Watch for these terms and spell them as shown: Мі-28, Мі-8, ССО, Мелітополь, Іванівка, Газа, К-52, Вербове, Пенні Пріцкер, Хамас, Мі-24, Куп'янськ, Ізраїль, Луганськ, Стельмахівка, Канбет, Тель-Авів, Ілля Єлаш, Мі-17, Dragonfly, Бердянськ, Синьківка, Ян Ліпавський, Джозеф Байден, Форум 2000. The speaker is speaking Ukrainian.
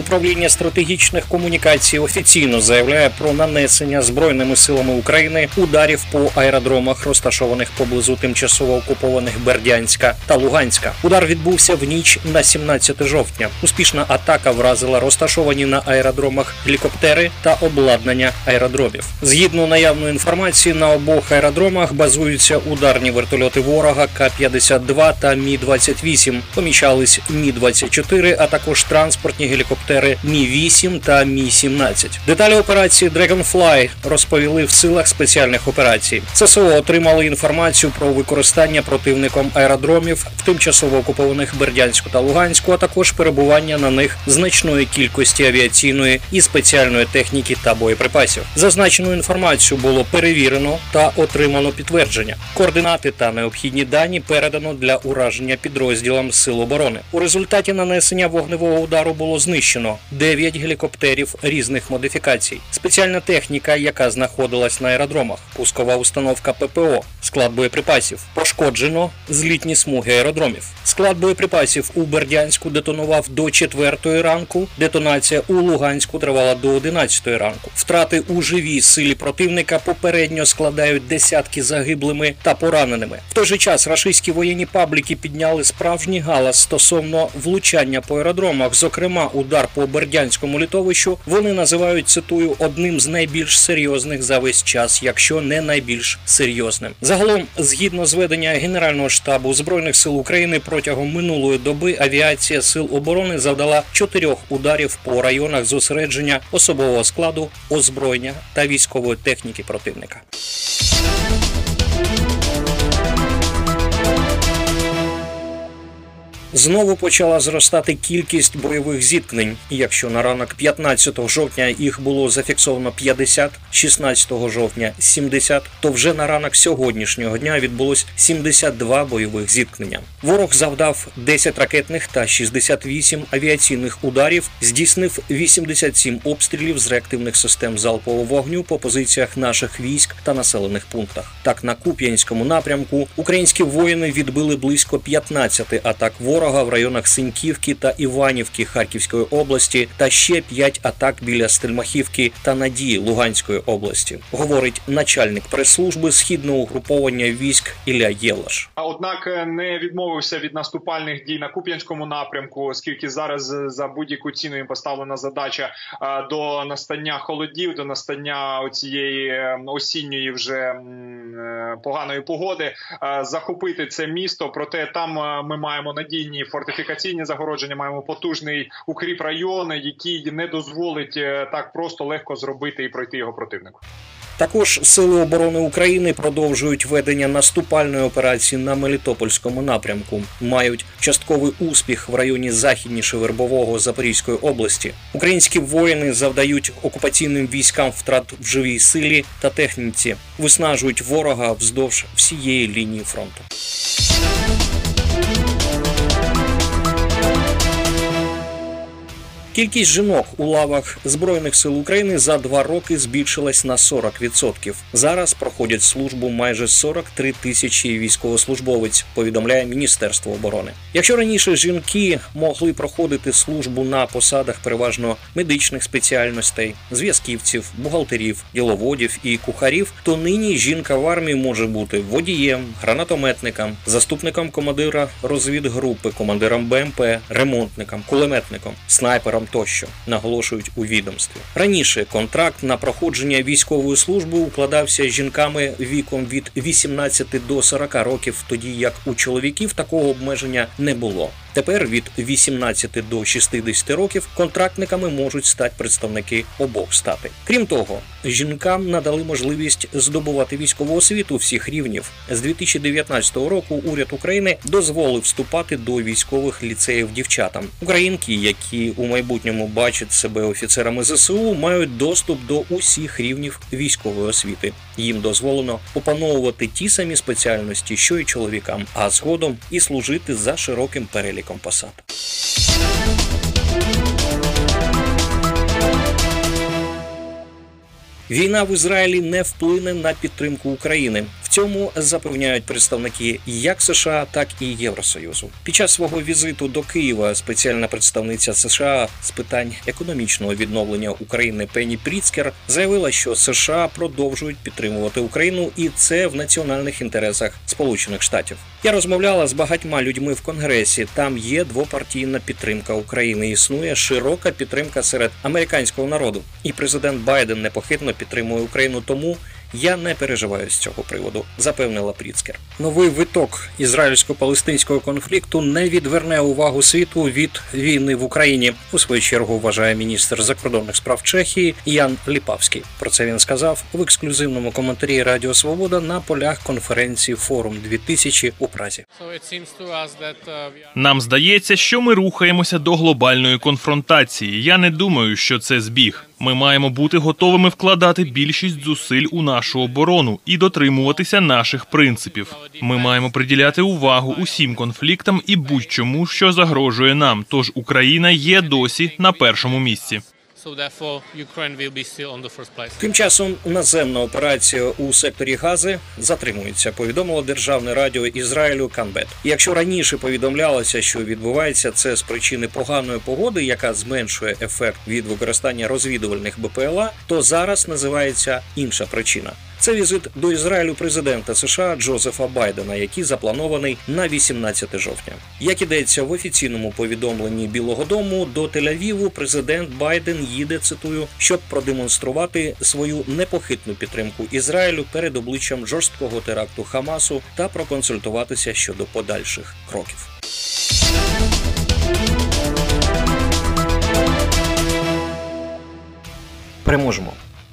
Управління стратегічних комунікацій офіційно заявляє про нанесення Збройними силами України ударів по аеродромах, розташованих поблизу тимчасово окупованих Бердянська та Луганська. Удар відбувся в ніч на 17 жовтня. Успішна атака вразила розташовані на аеродромах гелікоптери та обладнання аеродромів. Згідно наявної інформації, на обох аеродромах базуються ударні вертольоти ворога К-52 та Мі-28, помічались Мі-24, а також транспортні гелікоптери Мі-8 та Мі-17. Деталі операції Dragonfly розповіли в силах спеціальних операцій. ССО отримали інформацію про використання противником аеродромів в тимчасово окупованих Бердянську та Луганську, а також перебування на них значної кількості авіаційної і спеціальної техніки та боєприпасів. Зазначену інформацію було перевірено та отримано підтвердження. Координати та необхідні дані передано для ураження підрозділам Сил оборони. У результаті нанесення вогневого удару було знищено 9 гелікоптерів різних модифікацій, спеціальна техніка, яка знаходилась на аеродромах, пускова установка ППО, склад боєприпасів. Пошкоджено злітні смуги аеродромів. Склад боєприпасів у Бердянську детонував до 4 ранку, детонація у Луганську тривала до 11 ранку. Втрати у живій силі противника попередньо складають десятки загиблими та пораненими. В той же час рашистські воєнні пабліки підняли справжній галас стосовно влучання по аеродромах, зокрема удар по Бердянському литовищу вони називають, цитую, одним з найбільш серйозних за весь час, якщо не найбільш серйозним. Загалом, згідно зведення Генерального штабу Збройних сил України, протягом минулої доби авіація Сил оборони завдала 4 ударів по районах зосередження особового складу, озброєння та військової техніки противника. Знову почала зростати кількість бойових зіткнень. Якщо на ранок 15 жовтня їх було зафіксовано 50, 16 жовтня – 70, то вже на ранок сьогоднішнього дня відбулось 72 бойових зіткнення. Ворог завдав 10 ракетних та 68 авіаційних ударів, здійснив 87 обстрілів з реактивних систем залпового вогню по позиціях наших військ та населених пунктах. Так, на Куп'янському напрямку українські воїни відбили близько 15 атак ворога в районах Синьківки та Іванівки Харківської області та ще 5 атак біля Стельмахівки та Надії Луганської області, говорить начальник прес-служби Східного угруповання військ Ілля Єлаш. Однак не відмовився від наступальних дій на Куп'янському напрямку, оскільки зараз за будь-яку ціну їм поставлена задача до настання холодів, до настання цієї осінньої вже поганої погоди захопити це місто, проте там ми маємо надійні фортифікаційні загородження, маємо потужний укріп район, який не дозволить так просто легко зробити і пройти його противнику. Також Сили оборони України продовжують ведення наступальної операції на Мелітопольському напрямку. Мають частковий успіх в районі західніше Вербового Запорізької області. Українські воїни завдають окупаційним військам втрат в живій силі та техніці. Виснажують ворога вздовж всієї лінії фронту. Кількість жінок у лавах Збройних сил України за 2 роки збільшилась на 40%. Зараз проходять службу майже 43 тисячі військовослужбовиць, повідомляє Міністерство оборони. Якщо раніше жінки могли проходити службу на посадах переважно медичних спеціальностей, зв'язківців, бухгалтерів, діловодів і кухарів, то нині жінка в армії може бути водієм, гранатометником, заступником командира розвідгрупи, командиром БМП, ремонтником, кулеметником, снайпером тощо, наголошують у відомстві. Раніше контракт на проходження військової служби укладався жінками віком від 18 до 40 років, тоді як у чоловіків такого обмеження не було. Тепер від 18 до 60 років контрактниками можуть стати представники обох статей. Крім того, жінкам надали можливість здобувати військову освіту всіх рівнів. З 2019 року уряд України дозволив вступати до військових ліцеїв дівчатам. Українки, які у майбутньому бачать себе офіцерами ЗСУ, мають доступ до усіх рівнів військової освіти. Їм дозволено опановувати ті самі спеціальності, що й чоловікам, а згодом і служити за широким переліком посад. Війна в Ізраїлі не вплине на підтримку України. В цьому запевняють представники як США, так і Євросоюзу. Під час свого візиту до Києва спеціальна представниця США з питань економічного відновлення України Пенні Пріцкер заявила, що США продовжують підтримувати Україну, і це в національних інтересах Сполучених Штатів. Я розмовляла з багатьма людьми в Конгресі. Там є двопартійна підтримка України. Існує широка підтримка серед американського народу. І президент Байден непохитно підтримує Україну, тому я не переживаю з цього приводу, запевнила Пріцкер. Новий виток ізраїльсько-палестинського конфлікту не відверне увагу світу від війни в Україні, у свою чергу вважає міністр закордонних справ Чехії Ян Ліпавський. Про це він сказав в ексклюзивному коментарі Радіо Свобода на полях конференції Форум 2000 у Празі. Нам здається, що ми рухаємося до глобальної конфронтації. Я не думаю, що це збіг. Ми маємо бути готовими вкладати більшість зусиль у нашу оборону і дотримуватися наших принципів. Ми маємо приділяти увагу усім конфліктам і будь-чому, що загрожує нам, тож Україна є досі на першому місці. Тим часом наземна операція у секторі Гази затримується, повідомило Державне радіо Ізраїлю Канбет. Якщо раніше повідомлялося, що відбувається це з причини поганої погоди, яка зменшує ефект від використання розвідувальних БПЛА, то зараз називається інша причина. Це візит до Ізраїлю президента США Джозефа Байдена, який запланований на 18 жовтня. Як йдеться в офіційному повідомленні Білого дому, до Тель-Авіву президент Байден їде, цитую, щоб продемонструвати свою непохитну підтримку Ізраїлю перед обличчям жорсткого теракту Хамасу та проконсультуватися щодо подальших кроків. Переможемо.